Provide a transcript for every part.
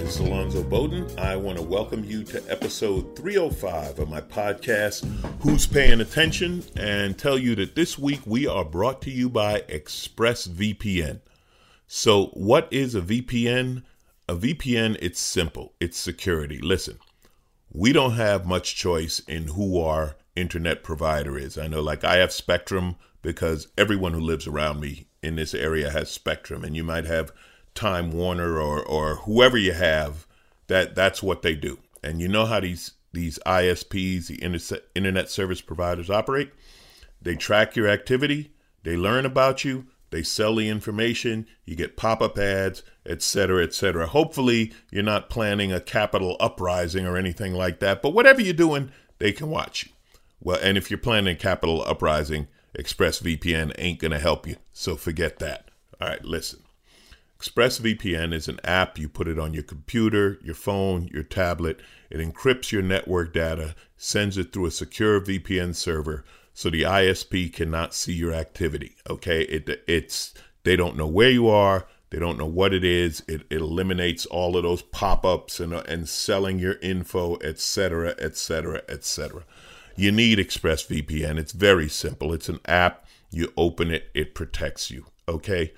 this is Alonzo Bowden. I want to welcome you to episode 305 of my podcast, Who's Paying Attention, and tell you that this week we are brought to you by ExpressVPN. So what is a VPN? A VPN, it's simple. It's security. Listen, we don't have much choice in who our internet provider is. I know, like, I have Spectrum because everyone who lives around me in this area has Spectrum, and you might have Time Warner or whoever you have, that's what they do. And you know how these ISPs, the internet service providers, operate? They track your activity, they learn about you, they sell the information, you get pop-up ads, etc., etc. Hopefully you're not planning a capital uprising or anything like that, but whatever you're doing, they can watch you. Well, and if you're planning a capital uprising, ExpressVPN ain't going to help you, so forget that. All right, listen. ExpressVPN is an app. You put it on your computer, your phone, your tablet. It encrypts your network data, sends it through a secure VPN server, so the ISP cannot see your activity. Okay, they don't know where you are. They don't know what it is. It eliminates all of those pop-ups and selling your info, etc., etc., etc. You need ExpressVPN. It's very simple. It's an app. You open it. It protects you. Okay.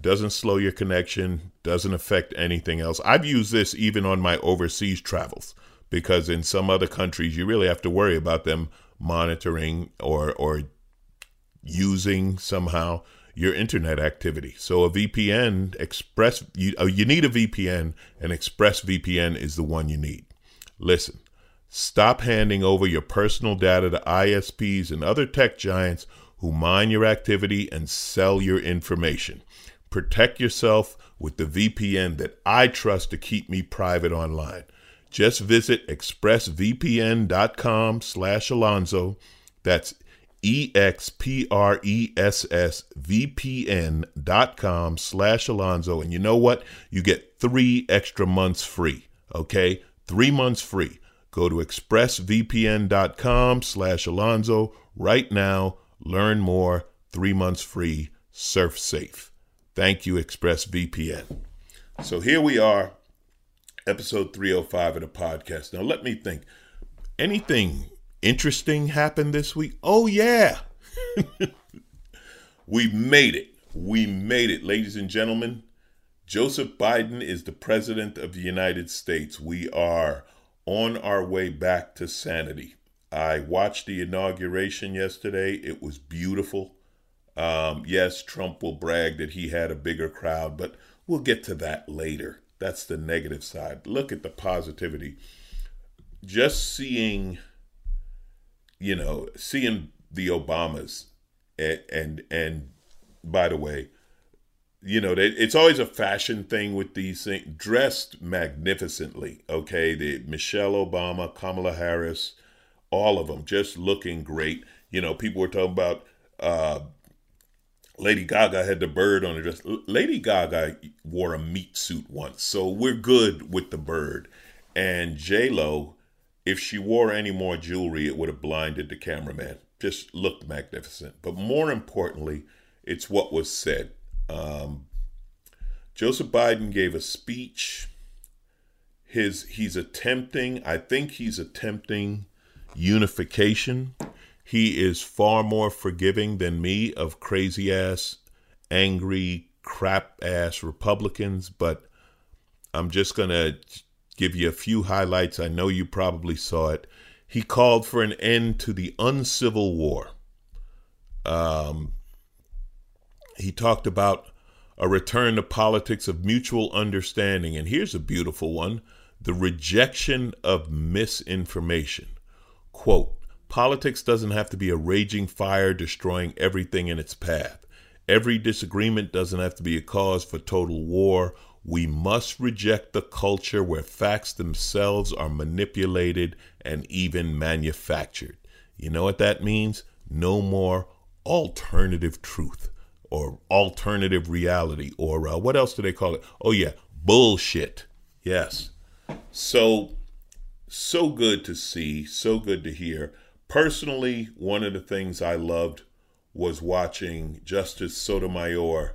Doesn't slow your connection, doesn't affect anything else. I've used this even on my overseas travels, because in some other countries, you really have to worry about them monitoring or using somehow your internet activity. So a VPN, you need a VPN, and ExpressVPN is the one you need. Listen, stop handing over your personal data to ISPs and other tech giants who mine your activity and sell your information. Protect yourself with the VPN that I trust to keep me private online. Just visit expressvpn.com/Alonzo. That's EXPRESSVPN.com/Alonzo. And you know what? You get 3 extra months free. Okay? 3 months free. Go to expressvpn.com/Alonzo right now. Learn more. 3 months free. Surf safe. Thank you, ExpressVPN. So here we are, episode 305 of the podcast. Now let me think. Anything interesting happened this week? Oh, yeah. We made it. We made it, ladies and gentlemen. Joseph Biden is the president of the United States. We are on our way back to sanity. I watched the inauguration yesterday. It was beautiful. Yes, Trump will brag that he had a bigger crowd, but we'll get to that later. That's the negative side. Look at the positivity. Just seeing the Obamas and by the way, it's always a fashion thing with these things, dressed magnificently. Okay. The Michelle Obama, Kamala Harris, all of them just looking great. People were talking about, Lady Gaga had the bird on her dress. Lady Gaga wore a meat suit once, so we're good with the bird. And J-Lo, if she wore any more jewelry, it would have blinded the cameraman. Just looked magnificent. But more importantly, it's what was said. Joseph Biden gave a speech. I think he's attempting unification. He is far more forgiving than me of crazy-ass, angry, crap-ass Republicans, but I'm just going to give you a few highlights. I know you probably saw it. He called for an end to the uncivil war. He talked about a return to politics of mutual understanding, and here's a beautiful one, the rejection of misinformation. Quote, "Politics doesn't have to be a raging fire destroying everything in its path. Every disagreement doesn't have to be a cause for total war. We must reject the culture where facts themselves are manipulated and even manufactured." You know what that means? No more alternative truth or alternative reality or what else do they call it? Oh, yeah. Bullshit. Yes. So good to see. So good to hear. Personally, one of the things I loved was watching Justice Sotomayor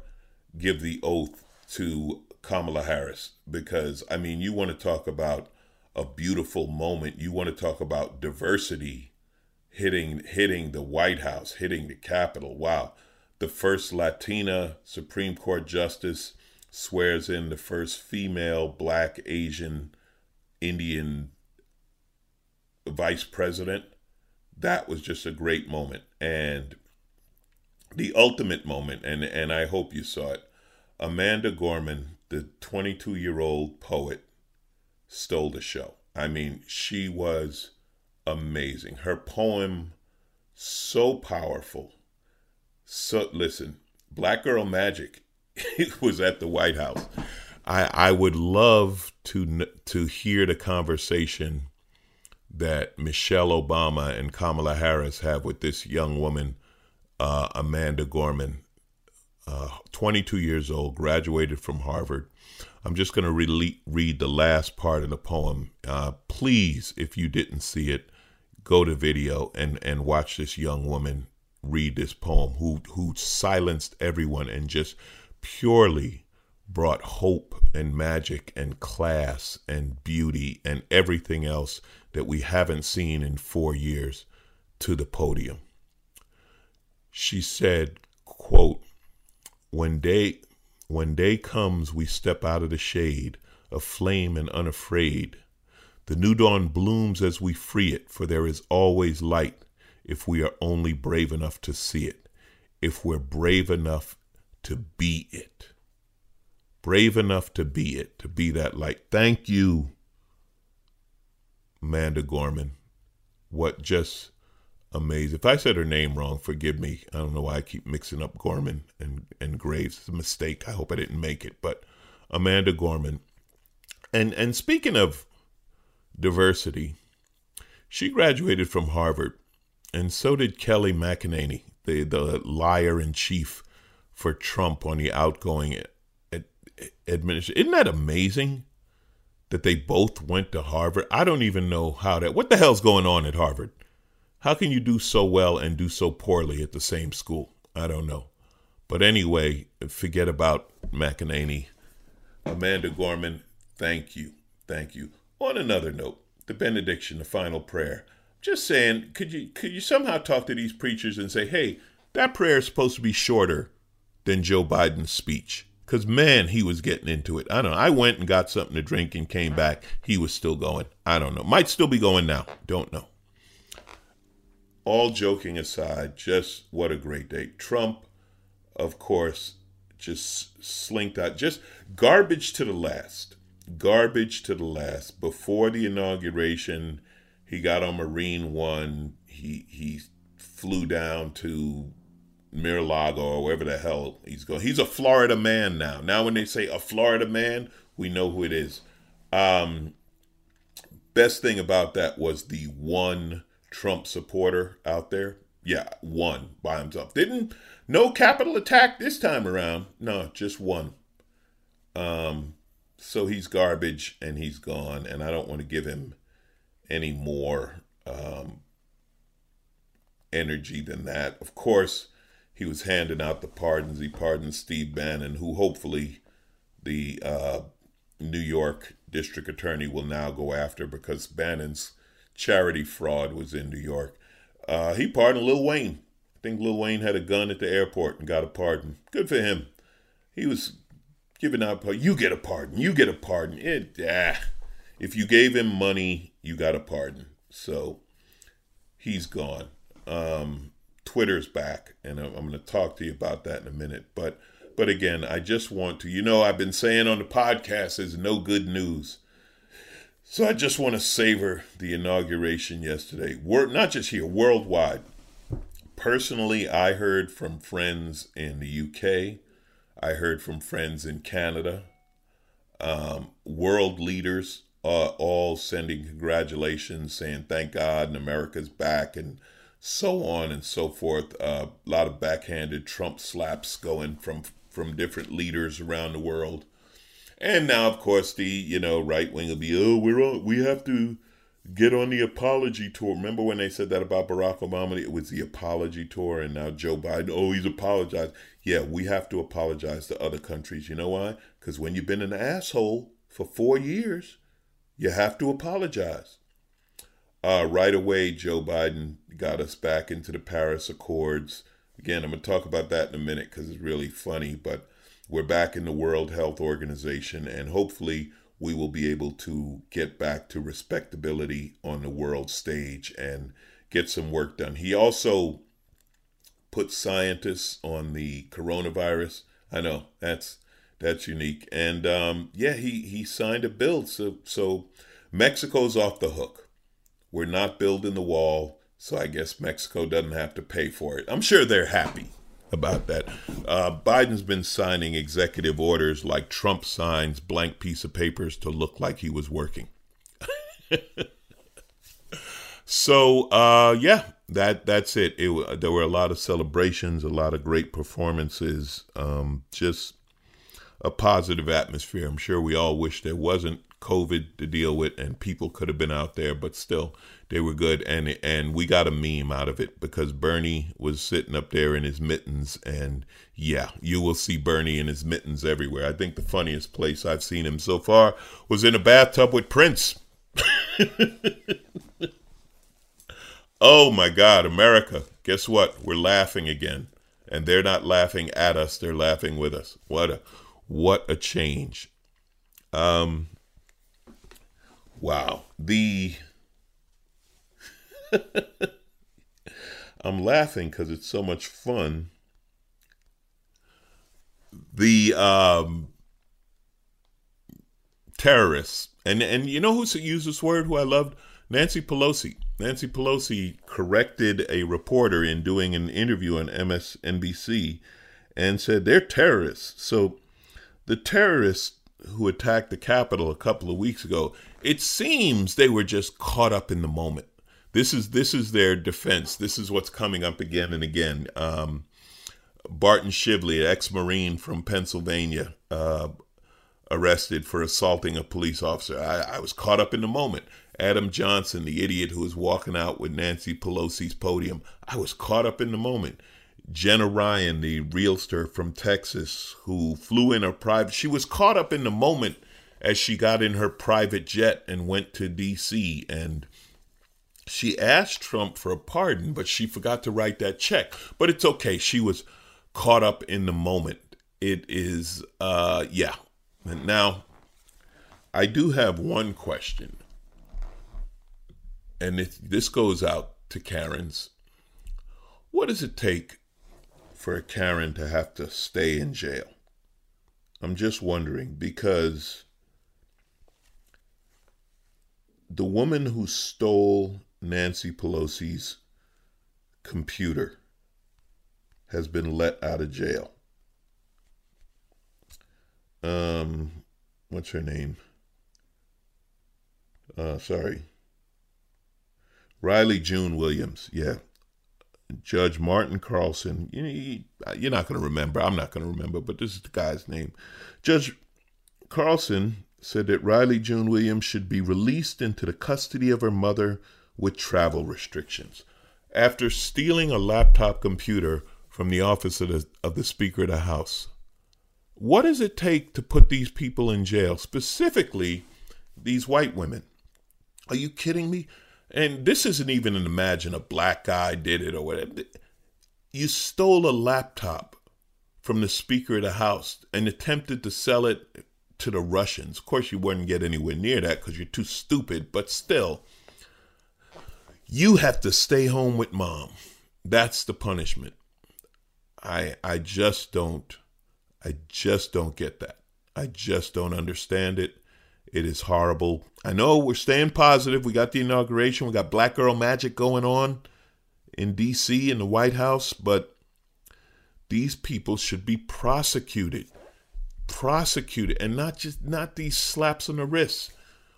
give the oath to Kamala Harris, because, I mean, you want to talk about a beautiful moment. You want to talk about diversity hitting the White House, hitting the Capitol. Wow. The first Latina Supreme Court justice swears in the first female, Black, Asian, Indian vice president. That was just a great moment. And the ultimate moment, and I hope you saw it, Amanda Gorman, the 22-year-old poet, stole the show. I mean, she was amazing. Her poem, so powerful. So, listen, Black Girl Magic was at the White House. I would love to hear the conversation that Michelle Obama and Kamala Harris have with this young woman, Amanda Gorman, 22 years old, graduated from Harvard. I'm just going to read the last part of the poem. Please, if you didn't see it, go to video and watch this young woman read this poem, who silenced everyone and just purely brought hope and magic and class and beauty and everything else that we haven't seen in 4 years to the podium. She said, quote, When day comes, we step out of the shade, aflame and unafraid. The new dawn blooms as we free it, for there is always light if we are only brave enough to see it, if we're brave enough to be it. Brave enough to be it, to be that light. Thank you, Amanda Gorman. What just amazing. If I said her name wrong, forgive me. I don't know why I keep mixing up Gorman and Graves. It's a mistake. I hope I didn't make it. But Amanda Gorman. And speaking of diversity, she graduated from Harvard, and so did Kelly McEnany, the liar-in-chief for Trump on the outgoing administration. Isn't that amazing that they both went to Harvard? I don't even know how that... What the hell's going on at Harvard? How can you do so well and do so poorly at the same school? I don't know. But anyway, forget about McEnany. Amanda Gorman, thank you. Thank you. On another note, the benediction, the final prayer. Just saying, could you somehow talk to these preachers and say, hey, that prayer is supposed to be shorter than Joe Biden's speech? Because, man, he was getting into it. I don't know. I went and got something to drink and came back. He was still going. I don't know. Might still be going now. Don't know. All joking aside, just what a great day. Trump, of course, just slinked out. Just garbage to the last. Garbage to the last. Before the inauguration, he got on Marine One. He flew down to Mar-a-Lago or wherever the hell he's going. He's a Florida man now. Now when they say a Florida man, we know who it is. Best thing about that was the one Trump supporter out there. Yeah, one by himself. No capital attack this time around. No, just one. So he's garbage and he's gone, and I don't want to give him any more energy than that. Of course, he was handing out the pardons. He pardoned Steve Bannon, who hopefully the New York district attorney will now go after, because Bannon's charity fraud was in New York. He pardoned Lil Wayne. I think Lil Wayne had a gun at the airport and got a pardon. Good for him. He was giving out, you get a pardon. If you gave him money, you got a pardon. So he's gone. Twitter's back, and I'm going to talk to you about that in a minute. But again, I just want to, I've been saying on the podcast there's no good news. So I just want to savor the inauguration yesterday. Not just here, worldwide. Personally, I heard from friends in the UK. I heard from friends in Canada. World leaders are all sending congratulations, saying thank God and America's back and so on and so forth. A lot of backhanded Trump slaps going from different leaders around the world. And now, of course, the right wing will be, we have to Get on the apology tour. Remember when they said that about Barack Obama? It was the apology tour, and now Joe Biden, oh, he's apologized. Yeah, we have to apologize to other countries. You know why? Because when you've been an asshole for 4 years, you have to apologize. Right away, Joe Biden got us back into the Paris Accords. Again, I'm going to talk about that in a minute because it's really funny, but we're back in the World Health Organization, and hopefully we will be able to get back to respectability on the world stage and get some work done. He also put scientists on the coronavirus. I know that's unique. And he signed a bill. So Mexico's off the hook. We're not building the wall. So I guess Mexico doesn't have to pay for it. I'm sure they're happy about that. Biden's been signing executive orders like Trump signs blank piece of papers to look like he was working. That's it. There were a lot of celebrations, a lot of great performances, just a positive atmosphere. I'm sure we all wish there wasn't COVID to deal with and people could have been out there, but still they were good. And we got a meme out of it because Bernie was sitting up there in his mittens, and yeah, you will see Bernie in his mittens everywhere. I think the funniest place I've seen him so far was in a bathtub with Prince. Oh my God, America. Guess what? We're laughing again, and they're not laughing at us. They're laughing with us. What a change. Wow. I'm laughing because it's so much fun. The terrorists, and you know who used this word, who I loved? Nancy Pelosi. Nancy Pelosi corrected a reporter in doing an interview on MSNBC and said they're terrorists. So the terrorists who attacked the Capitol a couple of weeks ago, it seems they were just caught up in the moment. This is their defense. This is what's coming up again and again. Barton Shively, an ex-Marine from Pennsylvania, arrested for assaulting a police officer. I was caught up in the moment. Adam Johnson, the idiot who was walking out with Nancy Pelosi's podium. I was caught up in the moment. Jenna Ryan, the realtor from Texas, who flew in her private, she was caught up in the moment as she got in her private jet and went to D.C. and she asked Trump for a pardon, but she forgot to write that check. But it's okay. She was caught up in the moment. It is, And now, I do have one question. And this goes out to Karens. What does it take for a Karen to have to stay in jail? I'm just wondering, because the woman who stole Nancy Pelosi's computer has been let out of jail. What's her name? Riley June Williams. Yeah. Judge Martin Carlson. You're not going to remember. I'm not going to remember, but this is the guy's name. Judge Carlson said that Riley June Williams should be released into the custody of her mother with travel restrictions after stealing a laptop computer from the office of the Speaker of the House. What does it take to put these people in jail, specifically these white women? Are you kidding me? And this isn't even an imagine a black guy did it or whatever. You stole a laptop from the Speaker of the House and attempted to sell it to the Russians. Of course, you wouldn't get anywhere near that because you're too stupid. But still, you have to stay home with mom. That's the punishment. I just don't get that. I just don't understand it. It is horrible. I know we're staying positive. We got the inauguration. We got Black Girl Magic going on in D.C. in the White House. But these people should be prosecuted, and not these slaps on the wrists.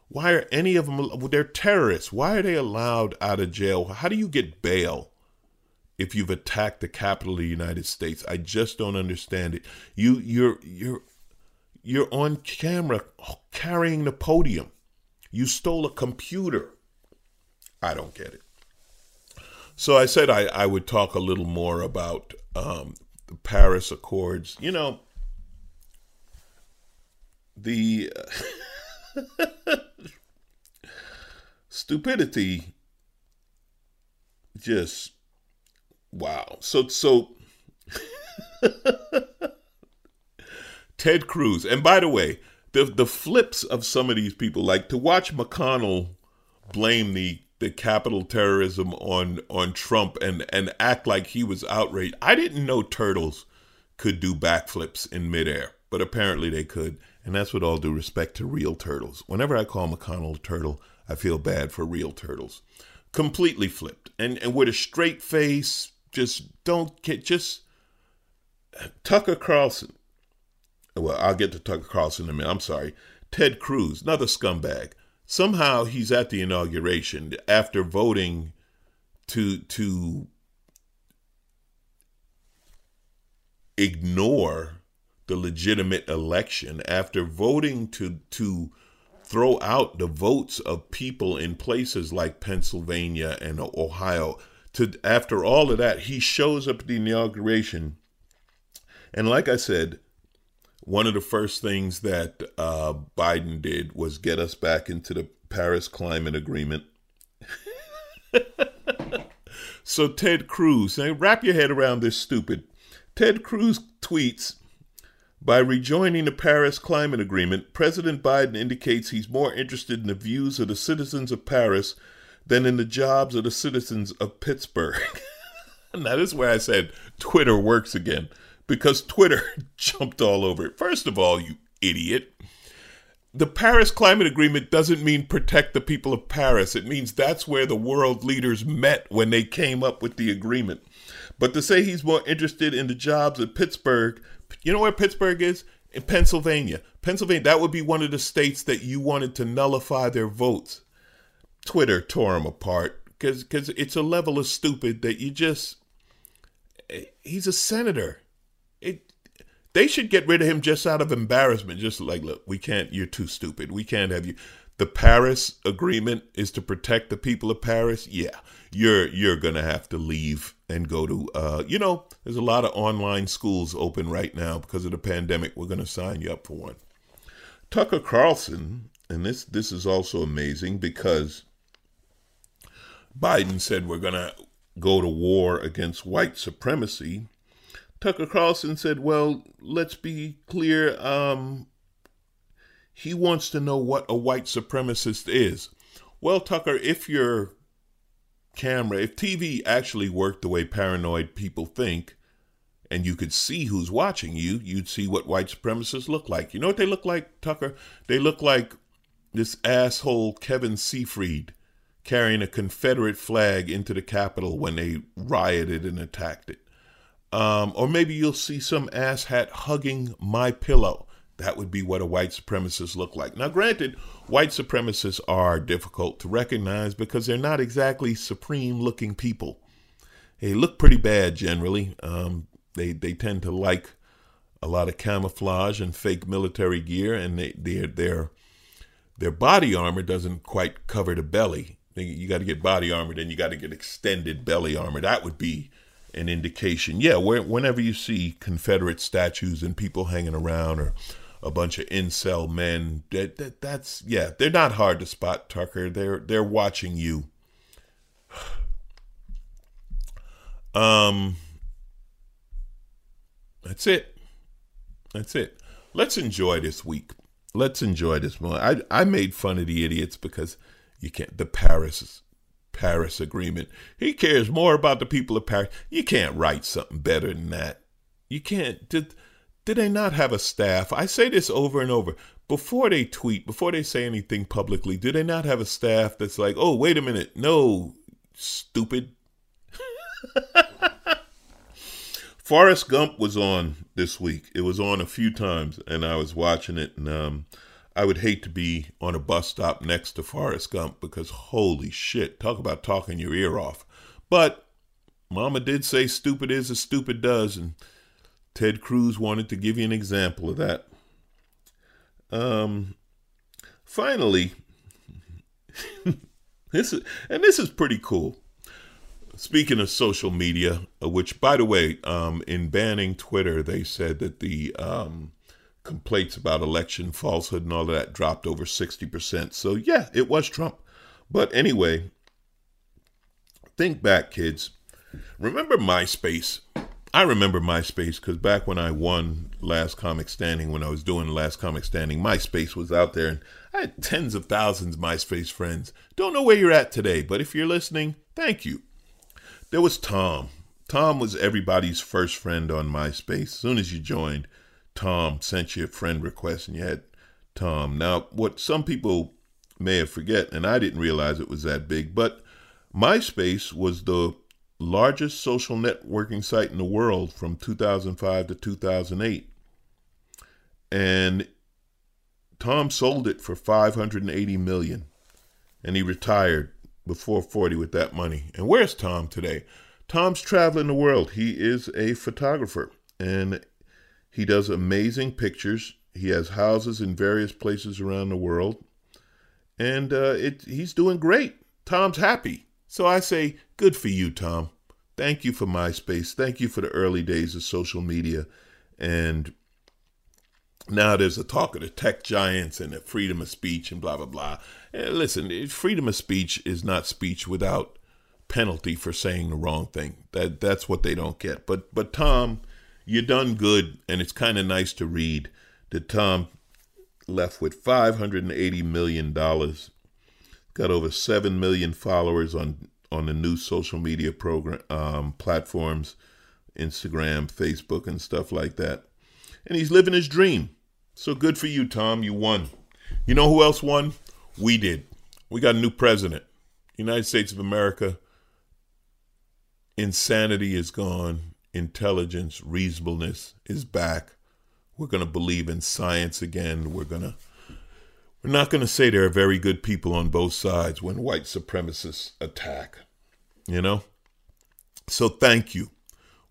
Why are any of them? They're terrorists. Why are they allowed out of jail? How do you get bail if you've attacked the Capitol of the United States? I just don't understand it. You're on camera carrying the podium. You stole a computer. I don't get it. So I said I would talk a little more about the Paris Accords. You know, the stupidity, just wow. So Ted Cruz, and by the way, the flips of some of these people, like to watch McConnell blame the capital terrorism on Trump and act like he was outraged. I didn't know turtles could do backflips in midair, but apparently they could. And that's with all due respect to real turtles. Whenever I call McConnell a turtle, I feel bad for real turtles. Completely flipped. And with a straight face, just Tucker Carlson. Well, I'll get to Tucker Carlson in a minute. I'm sorry. Ted Cruz, another scumbag. Somehow he's at the inauguration after voting to ignore the legitimate election, after voting to throw out the votes of people in places like Pennsylvania and Ohio. After all of that, he shows up at the inauguration. And like I said, one of the first things that Biden did was get us back into the Paris Climate Agreement. So Ted Cruz, now wrap your head around this stupid. Ted Cruz tweets, by rejoining the Paris Climate Agreement, President Biden indicates he's more interested in the views of the citizens of Paris than in the jobs of the citizens of Pittsburgh. Now, this is where I said Twitter works again. Because Twitter jumped all over it. First of all, you idiot. The Paris Climate Agreement doesn't mean protect the people of Paris. It means that's where the world leaders met when they came up with the agreement. But to say he's more interested in the jobs at Pittsburgh, you know where Pittsburgh is? In Pennsylvania. Pennsylvania, that would be one of the states that you wanted to nullify their votes. Twitter tore him apart because it's a level of stupid that you just... He's a senator. They should get rid of him just out of embarrassment. Just like, look, we can't, you're too stupid. We can't have you. The Paris Agreement is to protect the people of Paris. Yeah, you're going to have to leave and go to, there's a lot of online schools open right now because of the pandemic. We're going to sign you up for one. Tucker Carlson, and this is also amazing because Biden said we're going to go to war against white supremacy. Tucker Carlson said, well, let's be clear. He wants to know what a white supremacist is. Well, Tucker, if your camera, if TV actually worked the way paranoid people think, and you could see who's watching you, you'd see what white supremacists look like. You know what they look like, Tucker? They look like this asshole Kevin Seefried carrying a Confederate flag into the Capitol when they rioted and attacked it. Or maybe you'll see some asshat hugging my pillow. That would be what a white supremacist look like. Now, granted, white supremacists are difficult to recognize because they're not exactly supreme-looking people. They look pretty bad generally. They tend to like a lot of camouflage and fake military gear, and their body armor doesn't quite cover the belly. You got to get body armor, then you got to get extended belly armor. That would be an indication. Yeah, whenever you see Confederate statues and people hanging around or a bunch of incel men, that's yeah, they're not hard to spot, Tucker. They're watching you. That's it. Let's enjoy this week. Let's enjoy this moment. I made fun of the idiots because you can't, the Paris Agreement. He cares more about the people of Paris. You can't write something better than that. You can't. Did they not have a staff? I say this over and over. Before they tweet, before they say anything publicly, do they not have a staff that's like, oh, wait a minute. No, stupid. Forrest Gump was on this week. It was on a few times, and I was watching it, and I would hate to be on a bus stop next to Forrest Gump because holy shit, talk about talking your ear off. But Mama did say stupid is as stupid does, and Ted Cruz wanted to give you an example of that. Finally, This is pretty cool. Speaking of social media, which, by the way, in banning Twitter, they said that the complaints about election falsehood and all of that dropped over 60%. So, yeah, it was Trump. But anyway, think back, kids. Remember MySpace? I remember MySpace because back when I won Last Comic Standing, when I was doing Last Comic Standing, MySpace was out there. And I had tens of thousands of MySpace friends. Don't know where you're at today, but if you're listening, thank you. There was Tom. Tom was everybody's first friend on MySpace. As soon as you joined, Tom sent you a friend request and you had Tom. Now, what some people may have forget, and I didn't realize it was that big, but MySpace was the largest social networking site in the world from 2005 to 2008. And Tom sold it for $580 million. And he retired before 40 with that money. And where's Tom today? Tom's traveling the world. He is a photographer and he does amazing pictures. He has houses in various places around the world, and he's doing great. Tom's happy. So I say, good for you, Tom. Thank you for MySpace. Thank you for the early days of social media. And now there's a talk of the tech giants and the freedom of speech and blah, blah, blah. And listen, freedom of speech is not speech without penalty for saying the wrong thing. That's what they don't get. But Tom, you done good. And it's kind of nice to read that Tom left with $580 million. Got over 7 million followers on the new social media program platforms, Instagram, Facebook, and stuff like that. And he's living his dream. So good for you, Tom. You won. You know who else won? We did. We got a new president. United States of America. Insanity is gone. Intelligence, reasonableness is back. We're going to believe in science again. We're not going to say there are very good people on both sides when white supremacists attack, you know? So thank you.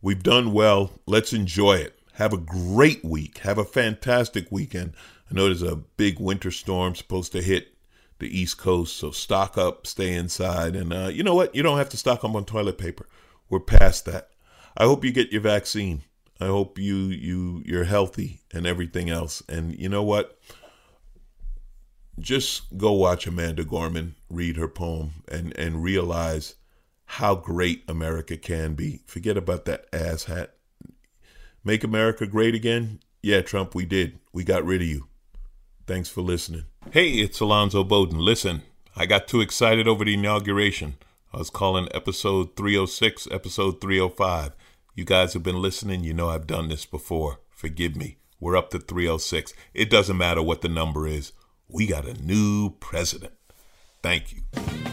We've done well. Let's enjoy it. Have a great week. Have a fantastic weekend. I know there's a big winter storm supposed to hit the East Coast, so stock up, stay inside. And you know what? You don't have to stock up on toilet paper. We're past that. I hope you get your vaccine. I hope you're healthy and everything else. And you know what? Just go watch Amanda Gorman, read her poem, and realize how great America can be. Forget about that asshat. Make America great again? Yeah, Trump, we did. We got rid of you. Thanks for listening. Hey, it's Alonzo Bowden. Listen, I got too excited over the inauguration. I was calling episode 306, episode 305. You guys have been listening. You know I've done this before. Forgive me. We're up to 306. It doesn't matter what the number is. We got a new president. Thank you.